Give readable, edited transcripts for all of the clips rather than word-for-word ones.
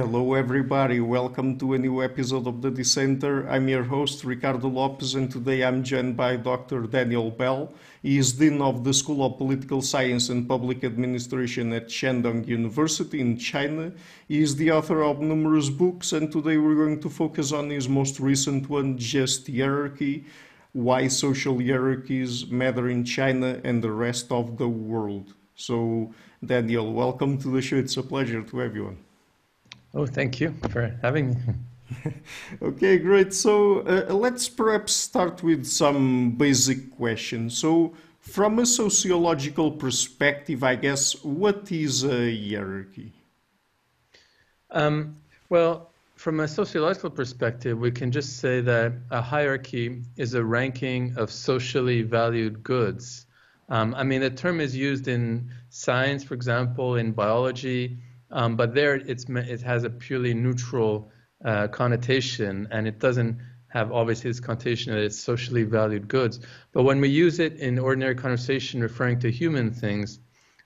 Hello everybody, welcome to a new episode of The Dissenter. I'm your host Ricardo Lopes and today I'm joined by Dr. Daniel Bell. He is Dean of the School of Political Science and Public Administration at Shandong University in China. He is the author of numerous books and today we're going to focus on his most recent one, Just Hierarchy, Why Social Hierarchies Matter in China and the Rest of the World. So Daniel, welcome to the show. It's a pleasure to have you on. Oh, thank you for having me. Okay, great. So let's perhaps start with some basic questions. So from a sociological perspective, I guess, what is a hierarchy? Well, from a sociological perspective, we can just say that a hierarchy is a ranking of socially valued goods. I mean, the term is used in science, for example, in biology. But there it has a purely neutral connotation, and it doesn't have obviously this connotation that it's socially valued goods. But when we use it in ordinary conversation referring to human things,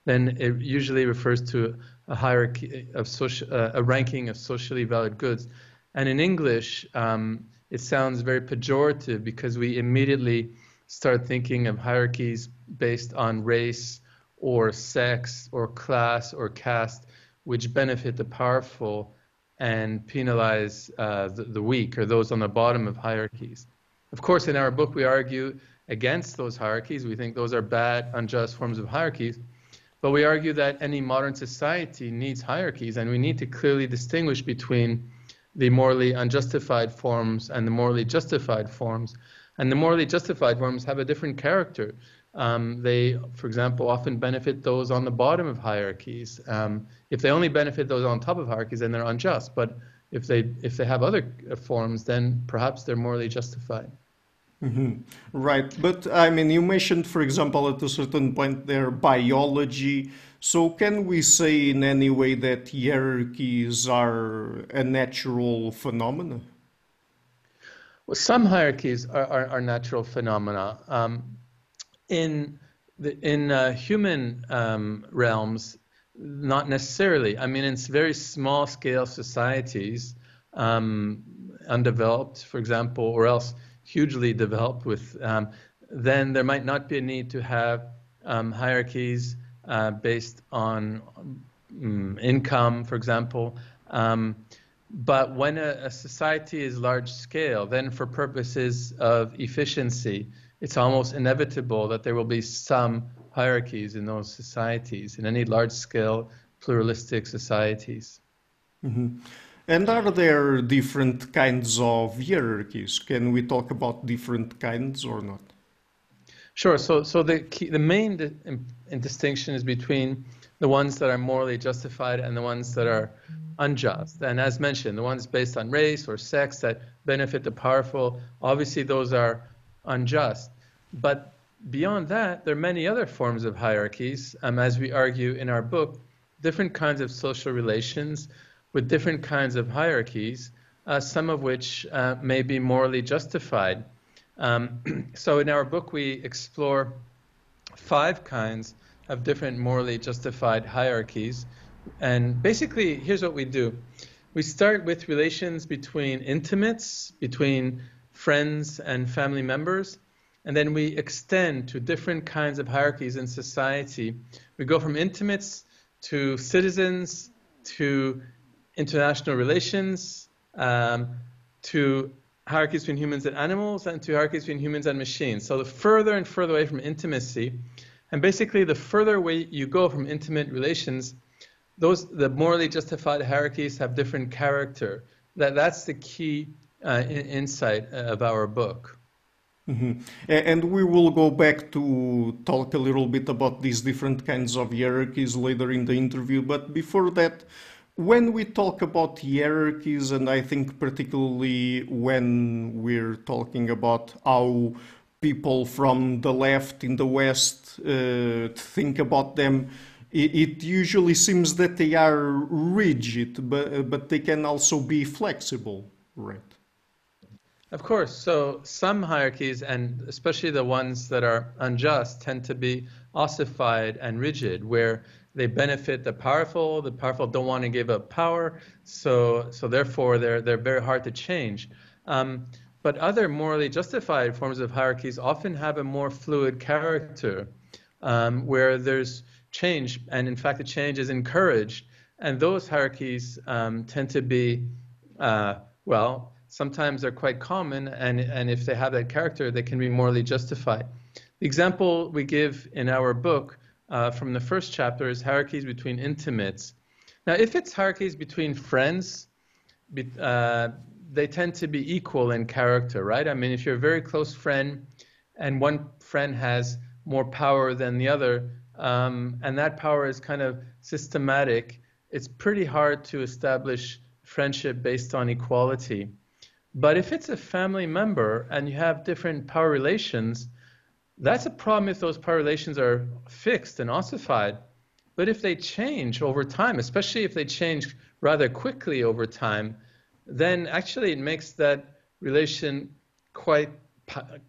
then it usually refers to a hierarchy of a ranking of socially valued goods. And in English, it sounds very pejorative because we immediately start thinking of hierarchies based on race or sex or class or caste, which benefit the powerful and penalize the weak or those on the bottom of hierarchies. Of course, in our book, we argue against those hierarchies. We think those are bad, unjust forms of hierarchies. But we argue that any modern society needs hierarchies, and we need to clearly distinguish between the morally unjustified forms and the morally justified forms. And the morally justified forms have a different character. They, for example, often benefit those on the bottom of hierarchies. If they only benefit those on top of hierarchies, then they're unjust. But if they have other forms, then perhaps they're morally justified. Mm-hmm. Right. But I mean, you mentioned, for example, at a certain point there, biology. So can we say in any way that hierarchies are a natural phenomenon? Well, some hierarchies are natural phenomena. In human realms, not necessarily. I mean, in very small scale societies, undeveloped, for example, or else hugely developed, with then there might not be a need to have hierarchies based on income, for example. But when a society is large scale, then for purposes of efficiency, it's almost inevitable that there will be some hierarchies in those societies, in any large-scale pluralistic societies. Mm-hmm. And are there different kinds of hierarchies? Can we talk about different kinds or not? Sure. So the main distinction is between the ones that are morally justified and the ones that are unjust. And as mentioned, the ones based on race or sex that benefit the powerful, obviously those are unjust. But beyond that, there are many other forms of hierarchies, as we argue in our book, different kinds of social relations with different kinds of hierarchies, some of which may be morally justified. So in our book, we explore 5 kinds of different morally justified hierarchies. And basically, here's what we do. We start with relations between intimates, between friends and family members, and then we extend to different kinds of hierarchies in society. We go from intimates to citizens to international relations to hierarchies between humans and animals and to hierarchies between humans and machines. So the further and further away from intimacy, and basically the further away you go from intimate relations, the morally justified hierarchies have different character. That's the key insight of our book. Mm-hmm. And we will go back to talk a little bit about these different kinds of hierarchies later in the interview. But before that, when we talk about hierarchies, and I think particularly when we're talking about how people from the left in the West think about them, it usually seems that they are rigid, but they can also be flexible, right? Of course. So some hierarchies, and especially the ones that are unjust, tend to be ossified and rigid, where They benefit the powerful. The powerful don't want to give up power, so therefore they're very hard to change. But other morally justified forms of hierarchies often have a more fluid character, where there's change, and in fact the change is encouraged. And those hierarchies tend to be, well, sometimes they're quite common, and if they have that character, they can be morally justified. The example we give in our book from the first chapter is hierarchies between intimates. Now, if it's hierarchies between friends, they tend to be equal in character, right? I mean, if you're a very close friend and one friend has more power than the other, and that power is kind of systematic, it's pretty hard to establish friendship based on equality. But if it's a family member and you have different power relations, that's a problem if those power relations are fixed and ossified. But if they change over time, especially if they change rather quickly over time, then actually it makes that relation quite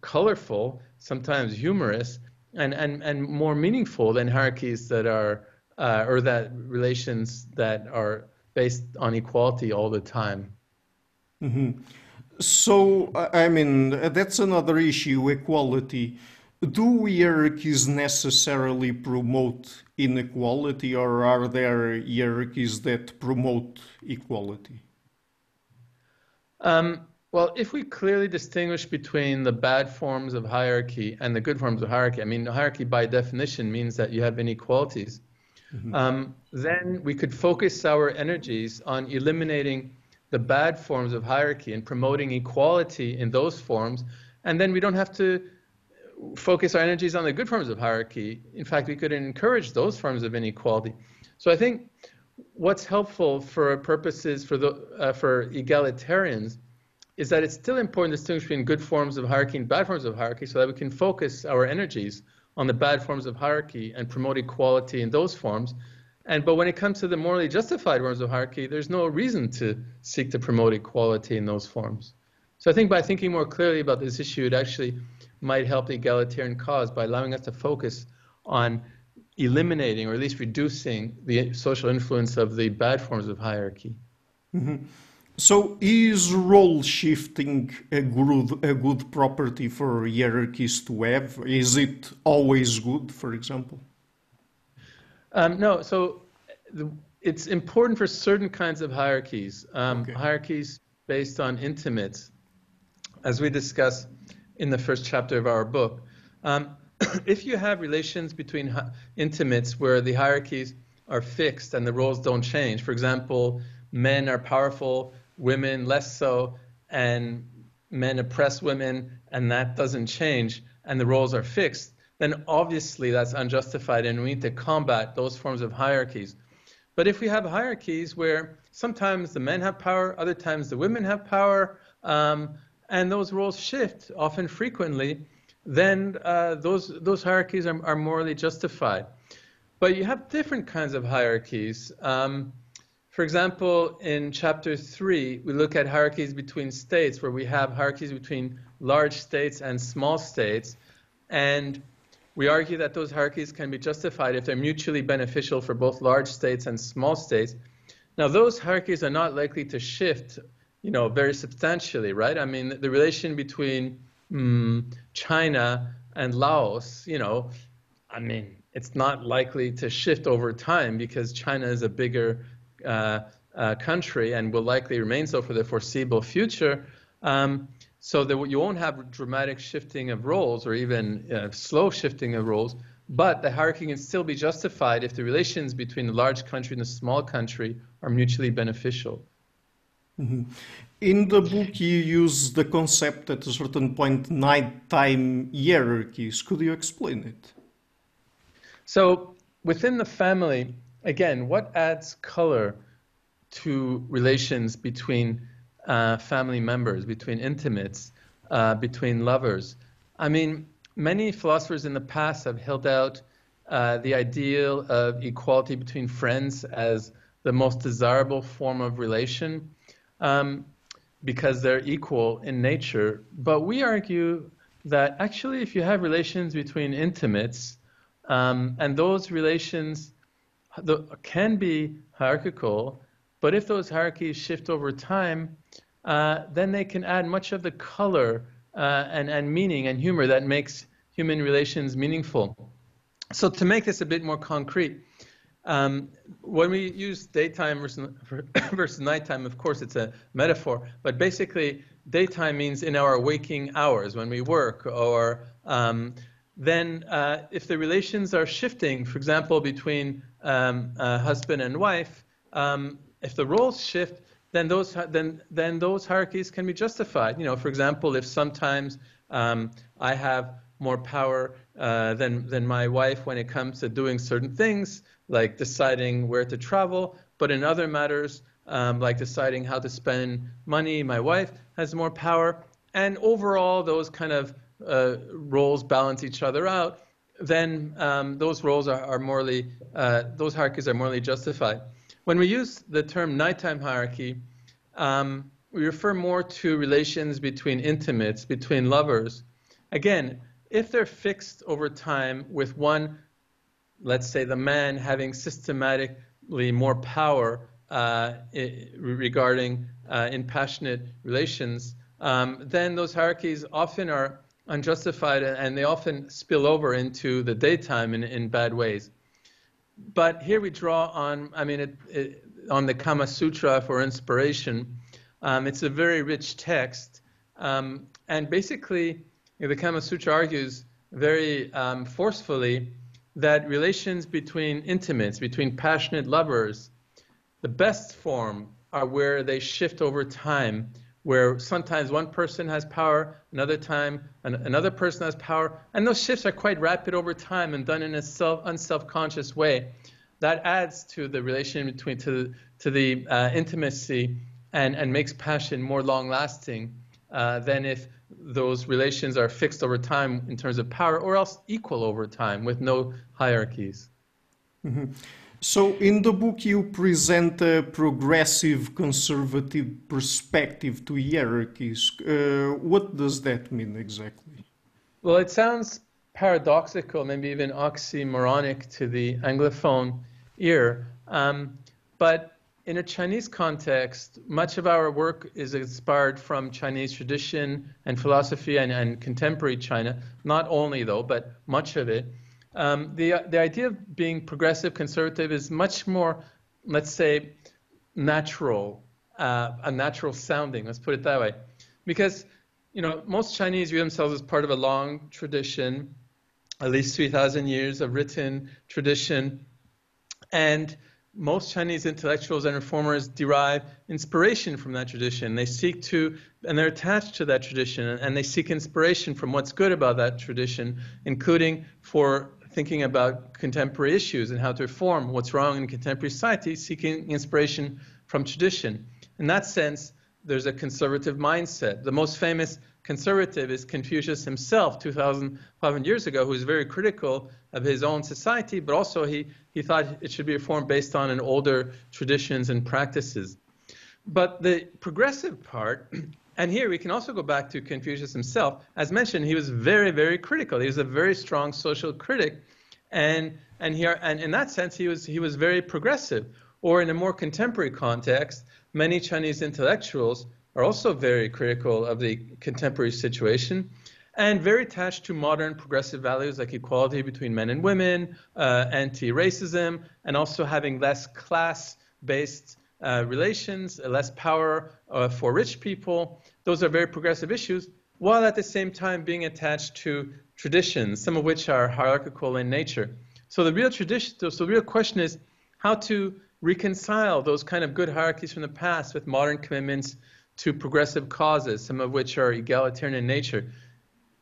colorful, sometimes humorous, and more meaningful than hierarchies that are, or that relations that are based on equality all the time. Mm-hmm. So, I mean, that's another issue, equality. Do hierarchies necessarily promote inequality, or are there hierarchies that promote equality? Well, if we clearly distinguish between the bad forms of hierarchy and the good forms of hierarchy, I mean, hierarchy by definition means that you have inequalities, mm-hmm. Then we could focus our energies on eliminating the bad forms of hierarchy and promoting equality in those forms, and then we don't have to focus our energies on the good forms of hierarchy. In fact, we could encourage those forms of inequality. So I think what's helpful for purposes for egalitarians is that it's still important to distinguish between good forms of hierarchy and bad forms of hierarchy, so that we can focus our energies on the bad forms of hierarchy and promote equality in those forms. But when it comes to the morally justified forms of hierarchy, there's no reason to seek to promote equality in those forms. So I think by thinking more clearly about this issue, it actually might help the egalitarian cause by allowing us to focus on eliminating or at least reducing the social influence of the bad forms of hierarchy. Mm-hmm. So is role shifting a good property for hierarchies to have? Is it always good, for example? No, so it's important for certain kinds of hierarchies, hierarchies based on intimates, as we discuss in the first chapter of our book. If you have relations between intimates where the hierarchies are fixed and the roles don't change, for example, men are powerful, women less so, and men oppress women, and that doesn't change, and the roles are fixed, then obviously that's unjustified and we need to combat those forms of hierarchies. But if we have hierarchies where sometimes the men have power, other times the women have power, and those roles shift often frequently, then those hierarchies are morally justified. But you have different kinds of hierarchies. For example, in chapter 3, we look at hierarchies between states, where we have hierarchies between large states and small states. And we argue that those hierarchies can be justified if they're mutually beneficial for both large states and small states. Now, those hierarchies are not likely to shift, you know, very substantially, right? I mean, the relation between China and Laos, you know, I mean, it's not likely to shift over time because China is a bigger country and will likely remain so for the foreseeable future. So that you won't have dramatic shifting of roles or even slow shifting of roles, but the hierarchy can still be justified if the relations between the large country and the small country are mutually beneficial. Mm-hmm. In the book, you use the concept at a certain point, nighttime hierarchies. Could you explain it? So within the family, again, what adds color to relations between family members, between intimates, between lovers? I mean, many philosophers in the past have held out the ideal of equality between friends as the most desirable form of relation, because they're equal in nature. But we argue that actually if you have relations between intimates, and those relations can be hierarchical, but if those hierarchies shift over time, then they can add much of the color and meaning and humor that makes human relations meaningful. So to make this a bit more concrete, when we use daytime versus nighttime, of course it's a metaphor, but basically daytime means in our waking hours when we work, or then if the relations are shifting, for example, between husband and wife, if the roles shift, then those hierarchies can be justified. You know, for example, if sometimes I have more power than my wife when it comes to doing certain things, like deciding where to travel, but in other matters, like deciding how to spend money, my wife has more power, and overall those kind of roles balance each other out, then those roles are morally, those hierarchies are morally justified. When we use the term nighttime hierarchy, we refer more to relations between intimates, between lovers. Again, if they're fixed over time with one, let's say the man having systematically more power regarding in passionate relations, then those hierarchies often are unjustified and they often spill over into the daytime in bad ways. But here we draw on, I mean, on the Kama Sutra for inspiration. It's a very rich text, and basically, the Kama Sutra argues very forcefully that relations between intimates, between passionate lovers, the best form are where they shift over time, where sometimes one person has power, another time another person has power, and those shifts are quite rapid over time and done in a unself-conscious way. That adds to the relation between, to the intimacy and makes passion more long-lasting than if those relations are fixed over time in terms of power, or else equal over time with no hierarchies. Mm-hmm. So in the book you present a progressive conservative perspective to hierarchies. What does that mean exactly? Well, it sounds paradoxical, maybe even oxymoronic to the Anglophone ear, but in a Chinese context, much of our work is inspired from Chinese tradition and philosophy and contemporary China, not only though, but much of it. The idea of being progressive conservative is much more, let's say, natural, a natural sounding, let's put it that way. Because, you know, most Chinese view themselves as part of a long tradition, at least 3,000 years of written tradition, and most Chinese intellectuals and reformers derive inspiration from that tradition. They seek to, and they're attached to that tradition, and they seek inspiration from what's good about that tradition, including for thinking about contemporary issues and how to reform what's wrong in contemporary society, seeking inspiration from tradition. In that sense, there's a conservative mindset. The most famous conservative is Confucius himself, 2,500 years ago, who was very critical of his own society, but also he thought it should be reformed based on an older traditions and practices. But the progressive part, and here we can also go back to Confucius himself, as mentioned, he was very, very critical. He was a very strong social critic, and in that sense he was very progressive. Or in a more contemporary context, many Chinese intellectuals are also very critical of the contemporary situation and very attached to modern progressive values like equality between men and women, anti-racism, and also having less class-based relations, less power for rich people. Those are very progressive issues, while at the same time being attached to traditions, some of which are hierarchical in nature. So the real question is how to reconcile those kind of good hierarchies from the past with modern commitments to progressive causes, some of which are egalitarian in nature.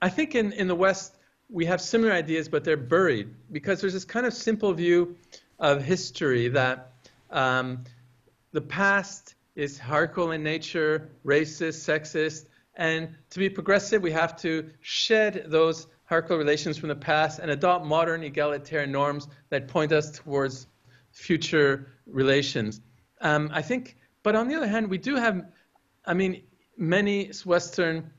I think in the West we have similar ideas, but they're buried because there's this kind of simple view of history that the past is hierarchical in nature, racist, sexist, and to be progressive we have to shed those hierarchical relations from the past and adopt modern egalitarian norms that point us towards future relations. I think, but on the other hand, we do have, I mean, many Western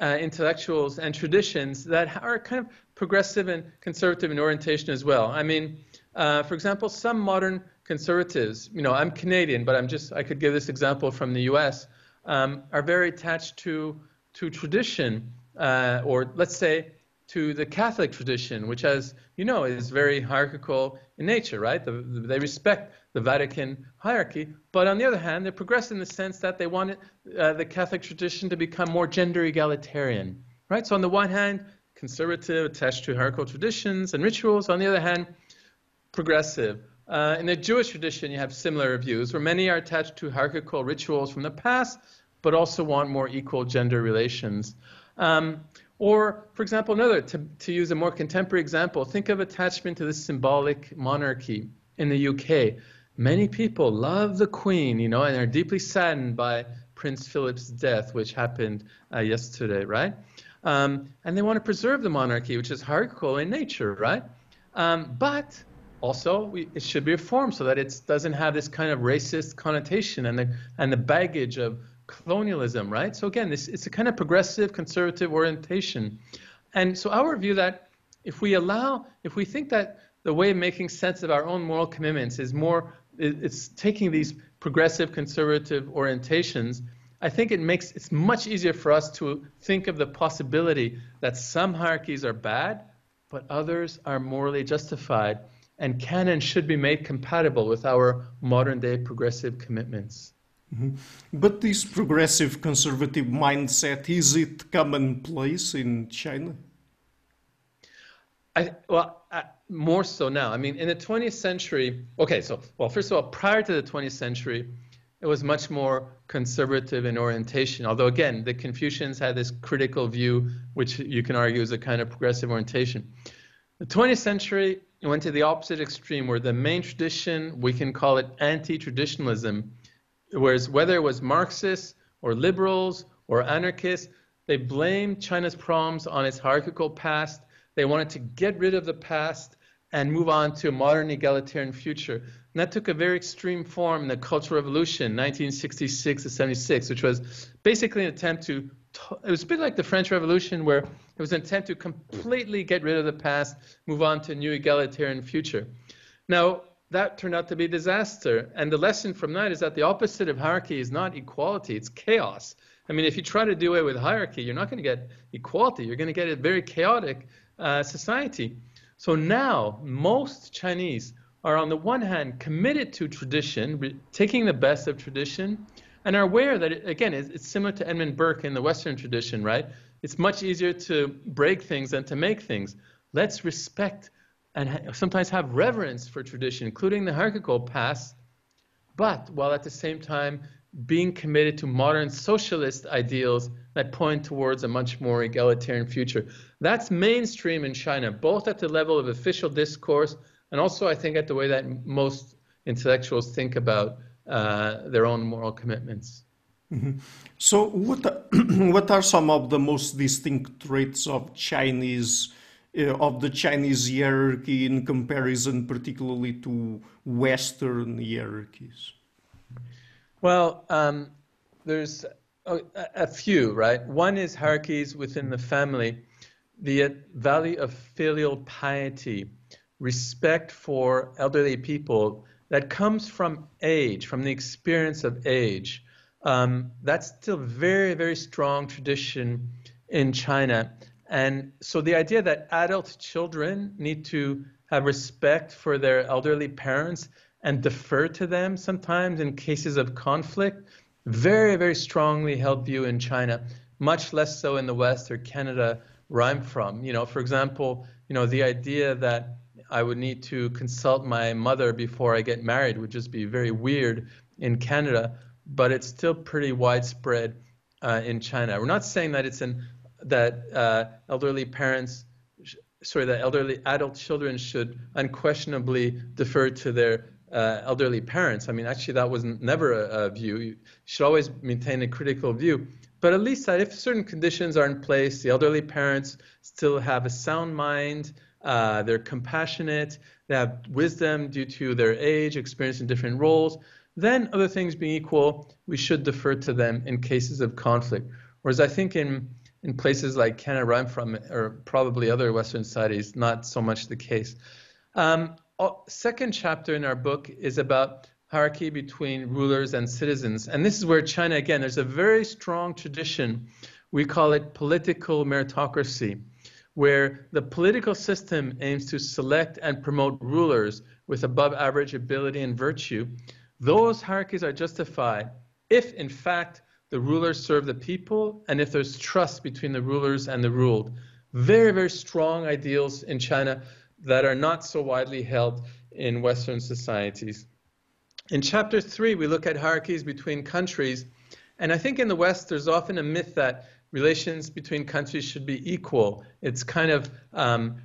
intellectuals and traditions that are kind of progressive and conservative in orientation as well. I mean, For example, some modern conservatives, I'm Canadian, but I could give this example from the US, are very attached to tradition, or let's say to the Catholic tradition, which, as you know, is very hierarchical in nature, right? They respect the Vatican hierarchy, but on the other hand, they're progressive in the sense that they want the Catholic tradition to become more gender egalitarian, right? So on the one hand, conservative, attached to hierarchical traditions and rituals, on the other hand, progressive. In the Jewish tradition, you have similar views, where many are attached to hierarchical rituals from the past, but also want more equal gender relations. Or, for example, another, to use a more contemporary example, think of attachment to the symbolic monarchy in the UK. Many people love the Queen, and are deeply saddened by Prince Philip's death, which happened yesterday, right? And they want to preserve the monarchy, which is hierarchical in nature, right? But also, it should be reformed so that it doesn't have this kind of racist connotation and the baggage of colonialism, right? So again, it's a kind of progressive, conservative orientation. And so our view that if we think that the way of making sense of our own moral commitments is it's taking these progressive, conservative orientations, I think it's much easier for us to think of the possibility that some hierarchies are bad, but others are morally justified and can and should be made compatible with our modern day progressive commitments. Mm-hmm. But this progressive conservative mindset, is it commonplace in China? More so now. In the 20th century, first of all, prior to the 20th century, it was much more conservative in orientation. Although again, the Confucians had this critical view, which you can argue is a kind of progressive orientation. The 20th century, it went to the opposite extreme, where the main tradition, we can call it anti-traditionalism, whereas whether it was Marxists or liberals or anarchists, they blamed China's problems on its hierarchical past. They wanted to get rid of the past and move on to a modern egalitarian future. And that took a very extreme form in the Cultural Revolution, 1966 to 76, which was basically an attempt to, it was a bit like the French Revolution, where it was an attempt to completely get rid of the past, move on to a new egalitarian future. Now, that turned out to be a disaster. And the lesson from that is that the opposite of hierarchy is not equality, it's chaos. If you try to do away with hierarchy, you're not going to get equality. You're going to get a very chaotic society. So now, most Chinese are, on the one hand, committed to tradition, taking the best of tradition, and are aware that, again, it's similar to Edmund Burke in the Western tradition, right? It's much easier to break things than to make things. Let's respect and sometimes have reverence for tradition, including the hierarchical past, but while at the same time being committed to modern socialist ideals that point towards a much more egalitarian future. That's mainstream in China, both at the level of official discourse and also, I think, at the way that most intellectuals think about their own moral commitments. Mm-hmm. So what are some of the most distinct traits of the Chinese hierarchy in comparison particularly to Western hierarchies? Well, there's a few, right? One is hierarchies within the family, the value of filial piety, respect for elderly people that comes from age, from the experience of age. That's still very, very strong tradition in China. And so the idea that adult children need to have respect for their elderly parents and defer to them sometimes in cases of conflict, very, very strongly held view in China, much less so in the West or Canada, where I'm from. For example, the idea that I would need to consult my mother before I get married would just be very weird in Canada, but it's still pretty widespread in China. We're not saying that elderly adult children should unquestionably defer to their elderly parents. Actually, that was never a view. You should always maintain a critical view. But at least that if certain conditions are in place, the elderly parents still have a sound mind, they're compassionate, they have wisdom due to their age, experience in different roles, then other things being equal, we should defer to them in cases of conflict. Whereas I think in places like Canada, where I'm from, or probably other Western societies, not so much the case. second chapter in our book is about hierarchy between rulers and citizens. And this is where China, again, there's a very strong tradition. We call it political meritocracy, where the political system aims to select and promote rulers with above average ability and virtue. Those hierarchies are justified if, in fact, the rulers serve the people and if there's trust between the rulers and the ruled. Very, very strong ideals in China that are not so widely held in Western societies. In chapter 3, we look at hierarchies between countries. And I think in the West, there's often a myth that relations between countries should be equal. It's kind of,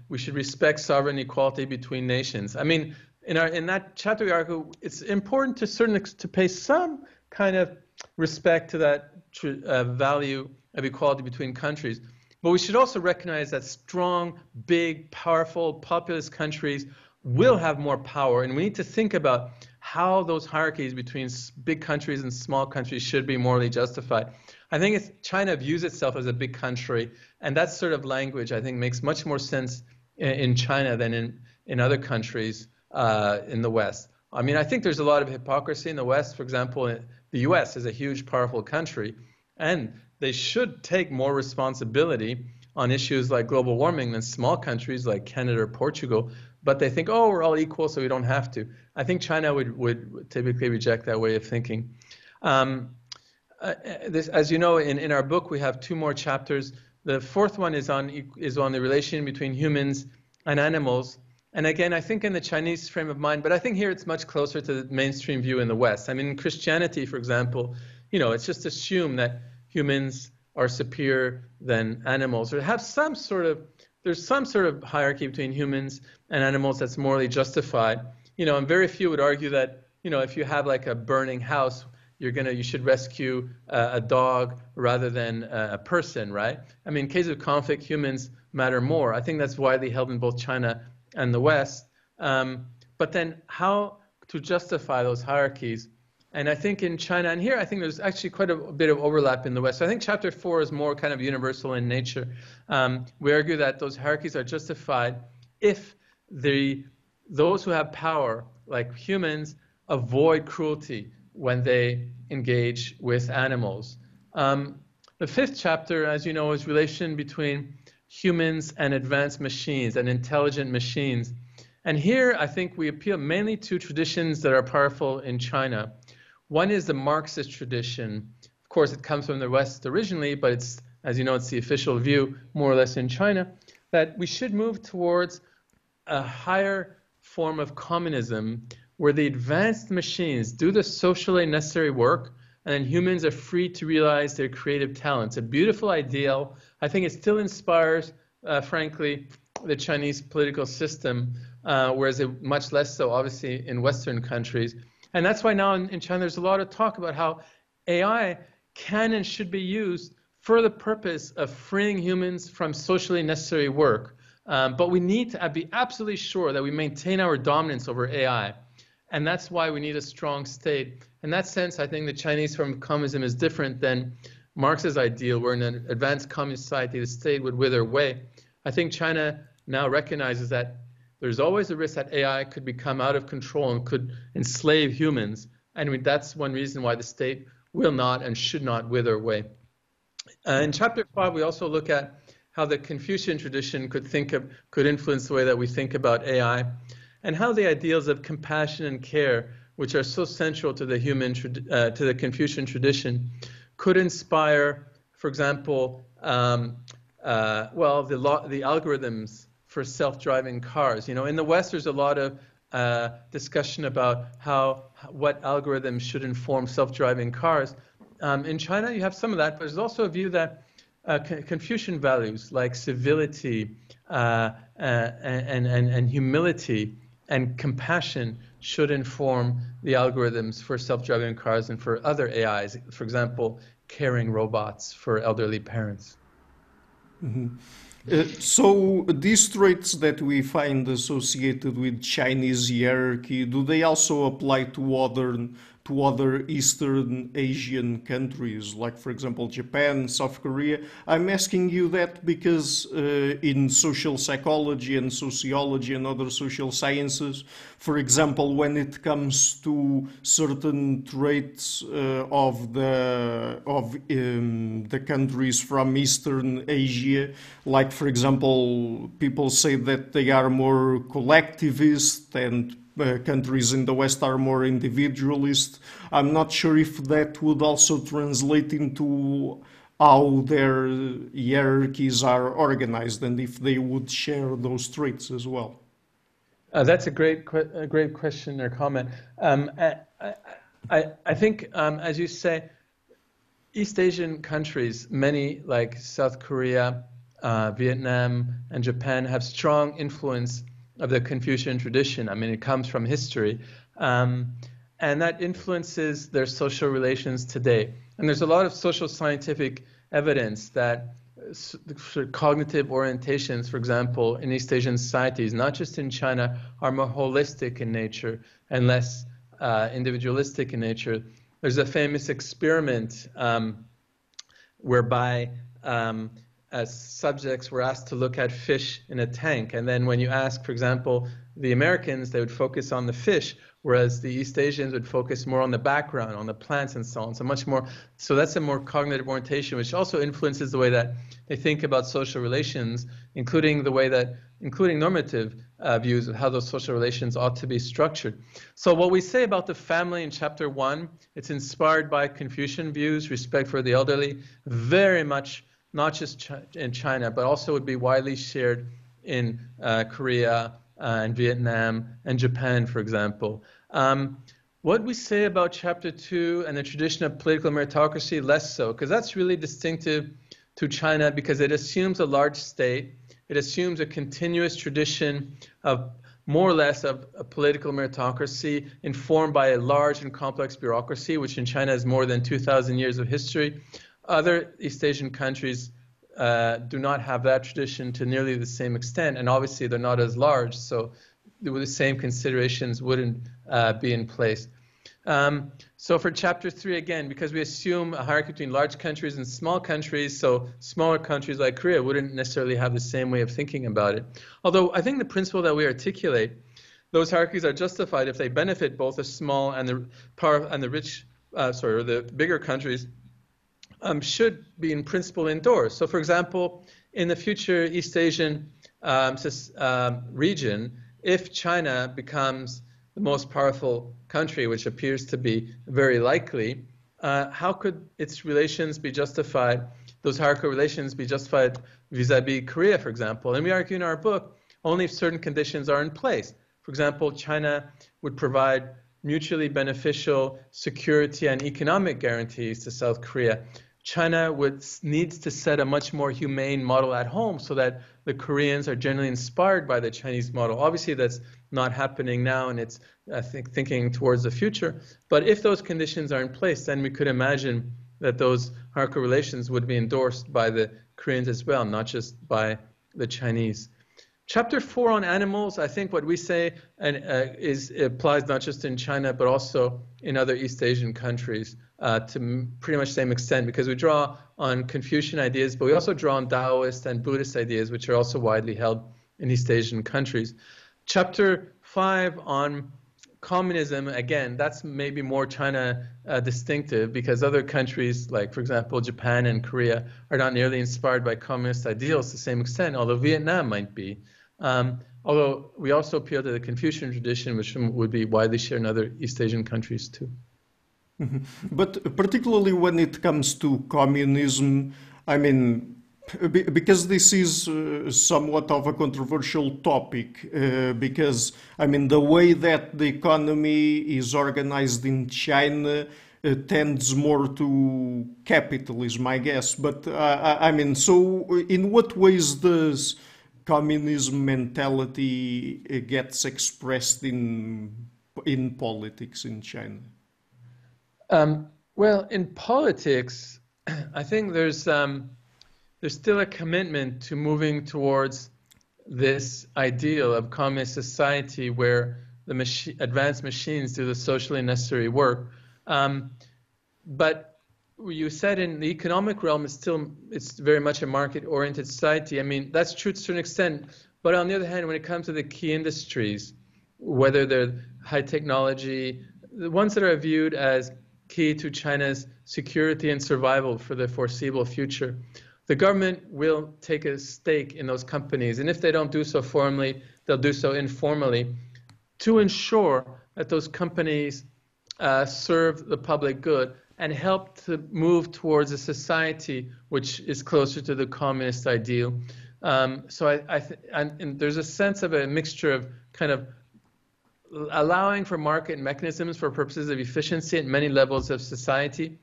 we should respect sovereign equality between nations. I mean, in that chapter, we argue it's important to pay some kind of respect to that value of equality between countries. But we should also recognize that strong, big, powerful, populous countries will have more power. And we need to think about how those hierarchies between big countries and small countries should be morally justified. I think it's, China views itself as a big country, and that sort of language, I think, makes much more sense in China than in other countries in the West. I mean, I think there's a lot of hypocrisy in the West. For example, the US is a huge, powerful country, and they should take more responsibility on issues like global warming than small countries like Canada or Portugal. But they think, oh, we're all equal, so we don't have to. I think China would typically reject that way of thinking. As you know, in our book, we have 2 more chapters. The 4th one is on the relation between humans and animals. And again, I think in the Chinese frame of mind, but I think here it's much closer to the mainstream view in the West. I mean, in Christianity, for example, you know, it's just assumed that humans are superior than animals, or have some sort of, there's some sort of hierarchy between humans and animals that's morally justified. You know, and very few would argue that, you know, if you have like a burning house, you should rescue a dog rather than a person, right? I mean, in case of conflict, humans matter more. I think that's widely held in both China and the West. But then how to justify those hierarchies? And I think in China, and here I think there's actually quite a bit of overlap in the West. So I think chapter 4 is more kind of universal in nature. We argue that those hierarchies are justified if those who have power, like humans, avoid cruelty when they engage with animals. The 5th chapter, as you know, is relation between humans and advanced machines and intelligent machines. And here I think we appeal mainly to traditions that are powerful in China. One is the Marxist tradition. Of course, it comes from the West originally, but it's, as you know, it's the official view, more or less, in China, that we should move towards a higher form of communism where the advanced machines do the socially necessary work and then humans are free to realize their creative talents. A beautiful ideal. I think it still inspires, frankly, the Chinese political system, whereas it, much less so, obviously, in Western countries. And that's why now in China, there's a lot of talk about how AI can and should be used for the purpose of freeing humans from socially necessary work. But we need to be absolutely sure that we maintain our dominance over AI. And that's why we need a strong state. In that sense, I think the Chinese form of communism is different than Marx's ideal, where in an advanced communist society, the state would wither away. I think China now recognizes that there's always a risk that AI could become out of control and could enslave humans. And that's one reason why the state will not and should not wither away. In chapter 5, we also look at how the Confucian tradition could influence the way that we think about AI, and how the ideals of compassion and care, which are so central to the Confucian tradition, could inspire, for example, the algorithms for self-driving cars. You know, in the West, there's a lot of discussion about what algorithms should inform self-driving cars. In China, you have some of that, but there's also a view that Confucian values like civility and humility and compassion should inform the algorithms for self-driving cars and for other AIs, for example, caring robots for elderly parents. Mm-hmm. So these traits that we find associated with Chinese hierarchy, do they also apply to other to other Eastern Asian countries, like, for example, Japan, South Korea. I'm asking you that because in social psychology and sociology and other social sciences, for example, when it comes to certain traits of the countries from Eastern Asia, like, for example, people say that they are more collectivist and countries in the West are more individualist. I'm not sure if that would also translate into how their hierarchies are organized and if they would share those traits as well. That's a great question or comment. I think, as you say, East Asian countries, many like South Korea, Vietnam, and Japan have strong influence of the Confucian tradition. I mean, it comes from history. And that influences their social relations today. And there's a lot of social scientific evidence that cognitive orientations, for example, in East Asian societies, not just in China, are more holistic in nature and less individualistic in nature. There's a famous experiment whereby as subjects were asked to look at fish in a tank. And then when you ask, for example, the Americans, they would focus on the fish, whereas the East Asians would focus more on the background, on the plants and so on. So much more, so that's a more cognitive orientation, which also influences the way that they think about social relations, including the way that, including normative views of how those social relations ought to be structured. So what we say about the family in Chapter 1, it's inspired by Confucian views, respect for the elderly, very much not just in China, but also would be widely shared in Korea and Vietnam and Japan, for example. What we say about Chapter 2 and the tradition of political meritocracy, less so, because that's really distinctive to China because it assumes a large state. It assumes a continuous tradition of more or less of a political meritocracy informed by a large and complex bureaucracy, which in China has more than 2,000 years of history. Other East Asian countries do not have that tradition to nearly the same extent, and obviously they're not as large, so the same considerations wouldn't be in place. So for Chapter 3, again, because we assume a hierarchy between large countries and small countries, so smaller countries like Korea wouldn't necessarily have the same way of thinking about it. Although I think the principle that we articulate, those hierarchies are justified if they benefit both the small and the bigger countries, should be in principle endorsed. So for example, in the future East Asian region, if China becomes the most powerful country, which appears to be very likely, how could its relations be justified, those hierarchical relations be justified vis-à-vis Korea, for example? And we argue in our book, only if certain conditions are in place. For example, China would provide mutually beneficial security and economic guarantees to South Korea. China needs to set a much more humane model at home so that the Koreans are generally inspired by the Chinese model. Obviously, that's not happening now, and it's, I think, thinking towards the future. But if those conditions are in place, then we could imagine that those hierarchical relations would be endorsed by the Koreans as well, not just by the Chinese. Chapter 4 on animals, I think what we say applies not just in China, but also in other East Asian countries to pretty much the same extent, because we draw on Confucian ideas, but we also draw on Taoist and Buddhist ideas, which are also widely held in East Asian countries. Chapter 5 on communism, again, that's maybe more China distinctive, because other countries, like, for example, Japan and Korea, are not nearly inspired by communist ideals to the same extent, although Vietnam might be. Although we also appeal to the Confucian tradition, which would be widely shared in other East Asian countries too. But particularly when it comes to communism, I mean, because this is somewhat of a controversial topic, because, I mean, the way that the economy is organized in China tends more to capitalism, I guess. But, I mean, so in what ways does communism mentality gets expressed in politics in China? Well, in politics, I think there's still a commitment to moving towards this ideal of communist society where the advanced machines do the socially necessary work. But you said in the economic realm, it's very much a market-oriented society. I mean, that's true to an extent. But on the other hand, when it comes to the key industries, whether they're high technology, the ones that are viewed as key to China's security and survival for the foreseeable future, the government will take a stake in those companies. And if they don't do so formally, they'll do so informally to ensure that those companies serve the public good and help to move towards a society which is closer to the communist ideal. So there's a sense of a mixture of kind of allowing for market mechanisms for purposes of efficiency at many levels of society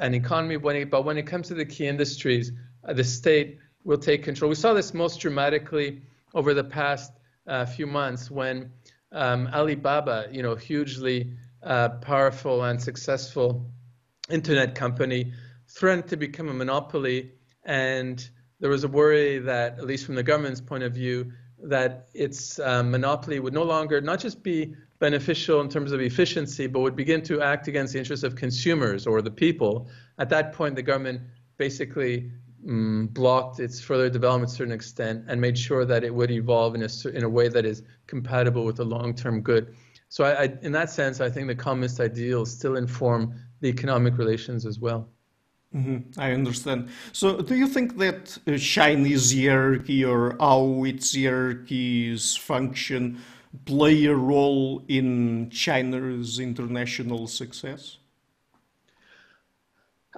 and economy, but when it comes to the key industries, the state will take control. We saw this most dramatically over the past few months when Alibaba, you know, hugely powerful and successful internet company, threatened to become a monopoly, and there was a worry that, at least from the government's point of view, that its monopoly would no longer not just be beneficial in terms of efficiency, but would begin to act against the interests of consumers or the people. At that point, the government basically blocked its further development to a certain extent and made sure that it would evolve in a way that is compatible with the long-term good. So in that sense, I think the communist ideals still inform the economic relations as well. Mm-hmm. I understand. So do you think that Chinese hierarchy, or how its hierarchies function, play a role in China's international success?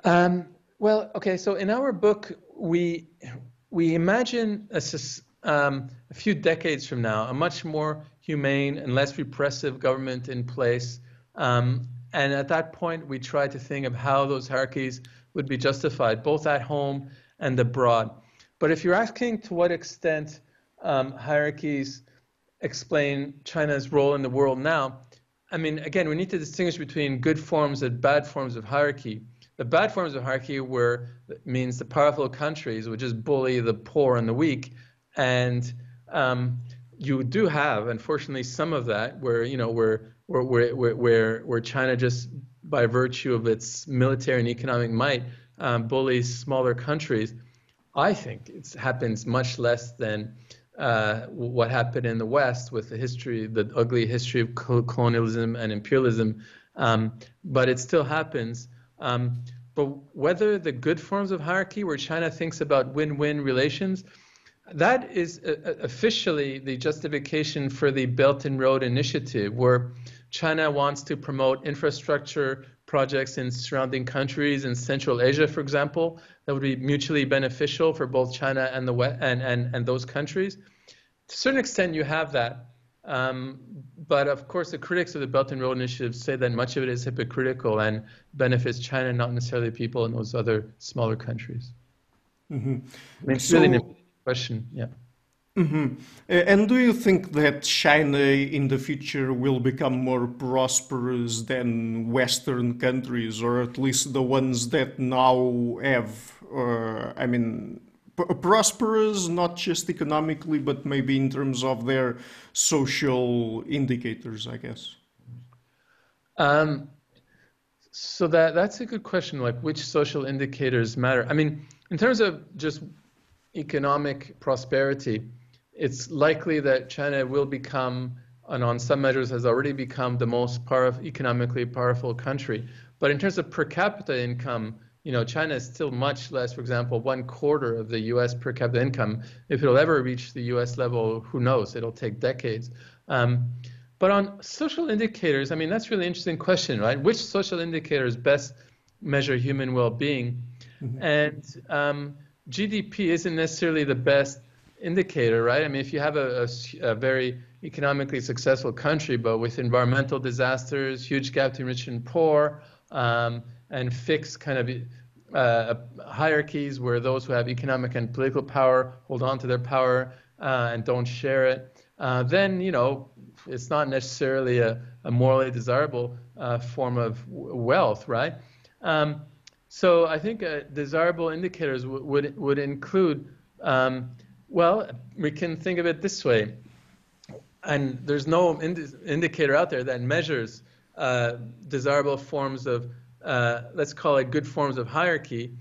Well, okay, so in our book, we imagine a few decades from now, a much more humane and less repressive government in place. And at that point, we try to think of how those hierarchies would be justified, both at home and abroad. But if you're asking to what extent hierarchies explain China's role in the world now, I mean, again, we need to distinguish between good forms and bad forms of hierarchy. The bad forms of hierarchy means the powerful countries would just bully the poor and the weak, and you do have, unfortunately, some of that where, you know, where China just by virtue of its military and economic might, bullies smaller countries. I think it happens much less than what happened in the West with the ugly history of colonialism and imperialism, but it still happens. But whether the good forms of hierarchy, where China thinks about win-win relations, that is officially the justification for the Belt and Road Initiative, where China wants to promote infrastructure projects in surrounding countries in Central Asia, for example, that would be mutually beneficial for both China and the West, and those countries. To a certain extent, you have that. But of course, the critics of the Belt and Road Initiative say that much of it is hypocritical and benefits China, not necessarily people in those other smaller countries. Mm-hmm. It's really an important question, yeah. Mm-hmm. And do you think that China in the future will become more prosperous than Western countries, or at least the ones that now have, I mean, prosperous not just economically, but maybe in terms of their social indicators, I guess? So that's a good question, like which social indicators matter? I mean, in terms of just economic prosperity, it's likely that China will become, and on some measures has already become, the most economically powerful country. But in terms of per capita income, you know, China is still much less, for example, 1/4 of the US per capita income. If it'll ever reach the US level, who knows? It'll take decades. But on social indicators, I mean, that's really an interesting question, right? Which social indicators best measure human well-being? Mm-hmm. And GDP isn't necessarily the best indicator, right? I mean, if you have a very economically successful country, but with environmental disasters, huge gap between rich and poor, and fixed kind of hierarchies where those who have economic and political power hold on to their power and don't share it, then, you know, it's not necessarily a morally desirable form of wealth, right? So I think desirable indicators would include, well, we can think of it this way, and there's no indicator out there that measures desirable forms of, let's call it good forms of hierarchy.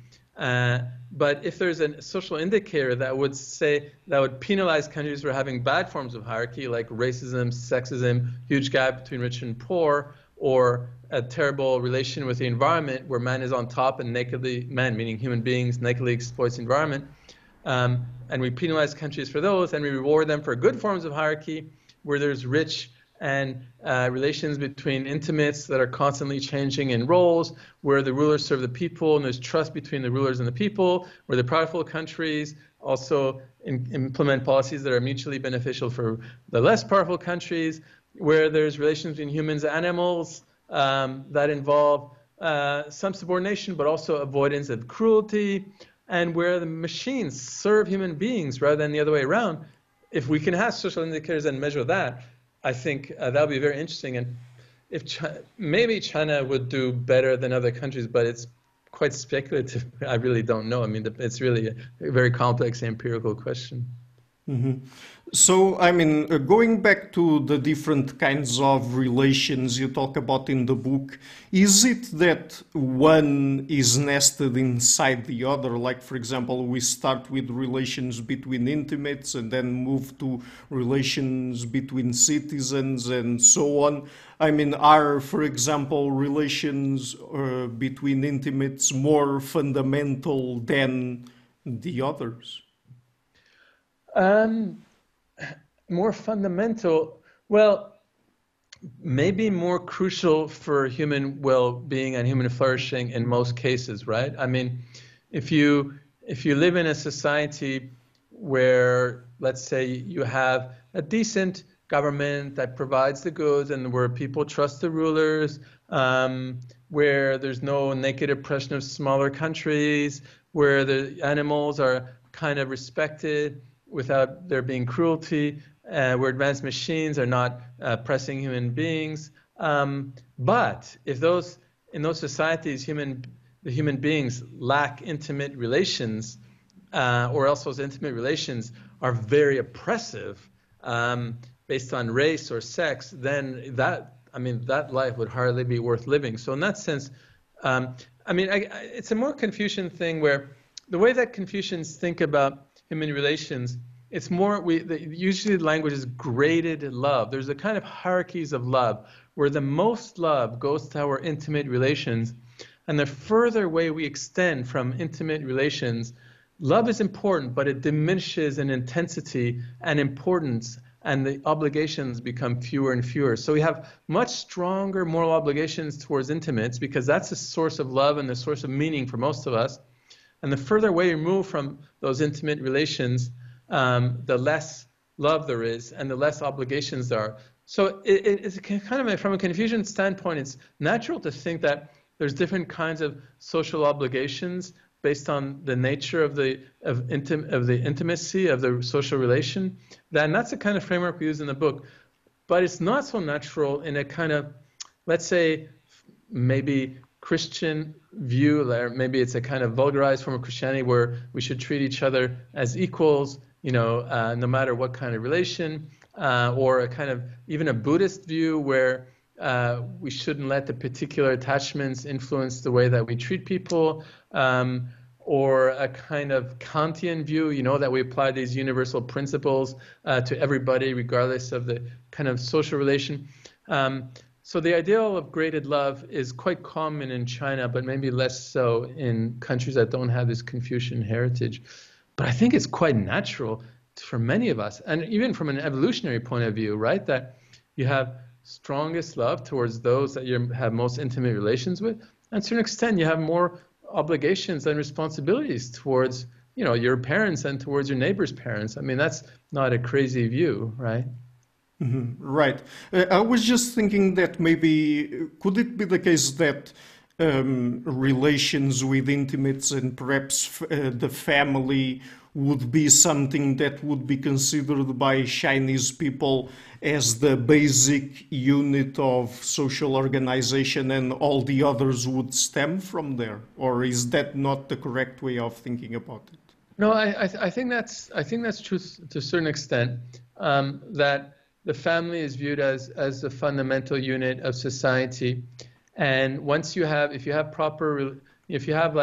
But if there's a social indicator that would say, that would penalize countries for having bad forms of hierarchy, like racism, sexism, huge gap between rich and poor, or a terrible relation with the environment where man is on top and nakedly, man meaning human beings, nakedly exploits the environment, and we penalize countries for those, and we reward them for good forms of hierarchy where there's rich and relations between intimates that are constantly changing in roles, where the rulers serve the people and there's trust between the rulers and the people, where the powerful countries also implement policies that are mutually beneficial for the less powerful countries, where there's relations between humans and animals that involve some subordination but also avoidance of cruelty, and where the machines serve human beings rather than the other way around. If we can have social indicators and measure that, I think that would be very interesting. And if maybe China would do better than other countries, but it's quite speculative. I really don't know. I mean, it's really a very complex empirical question. Mm-hmm. So, I mean, going back to the different kinds of relations you talk about in the book, is it that one is nested inside the other? Like, for example, we start with relations between intimates and then move to relations between citizens and so on. I mean, are, for example, relations between intimates more fundamental than the others? More fundamental, well, maybe more crucial for human well-being and human flourishing in most cases, right? I mean, if you live in a society where, let's say, you have a decent government that provides the goods and where people trust the rulers, where there's no naked oppression of smaller countries, where the animals are kind of respected without there being cruelty, where advanced machines are not oppressing human beings. But if those, in those societies, the human beings lack intimate relations, or else those intimate relations are very oppressive based on race or sex, then that, I mean, that life would hardly be worth living. So in that sense, I mean, it's a more Confucian thing where the way that Confucians think about human relations, it's more, usually the language is graded love. There's a kind of hierarchies of love where the most love goes to our intimate relations, and the further away we extend from intimate relations, love is important, but it diminishes in intensity and importance, and the obligations become fewer and fewer. So we have much stronger moral obligations towards intimates because that's the source of love and the source of meaning for most of us. And the further away you move from those intimate relations, the less love there is and the less obligations there are. So it's kind of, from a Confucian standpoint, it's natural to think that there's different kinds of social obligations based on the nature of the intimacy of the social relation. And that's the kind of framework we use in the book. But it's not so natural in a kind of, let's say, maybe Christian view, or maybe it's a kind of vulgarized form of Christianity where we should treat each other as equals, you know, no matter what kind of relation, or a kind of even a Buddhist view where we shouldn't let the particular attachments influence the way that we treat people, or a kind of Kantian view, you know, that we apply these universal principles to everybody regardless of the kind of social relation. So the ideal of graded love is quite common in China, but maybe less so in countries that don't have this Confucian heritage. But I think it's quite natural for many of us, and even from an evolutionary point of view, right, that you have strongest love towards those that you have most intimate relations with, and to an extent you have more obligations and responsibilities towards, you know, your parents and towards your neighbor's parents. I mean, that's not a crazy view, right? Mm-hmm. Right. I was just thinking that maybe could it be the case that relations with intimates and perhaps the family would be something that would be considered by Chinese people as the basic unit of social organization and all the others would stem from there? Or is that not the correct way of thinking about it? No, I think that's true to a certain extent, that the family is viewed as the fundamental unit of society. And once you have, if you have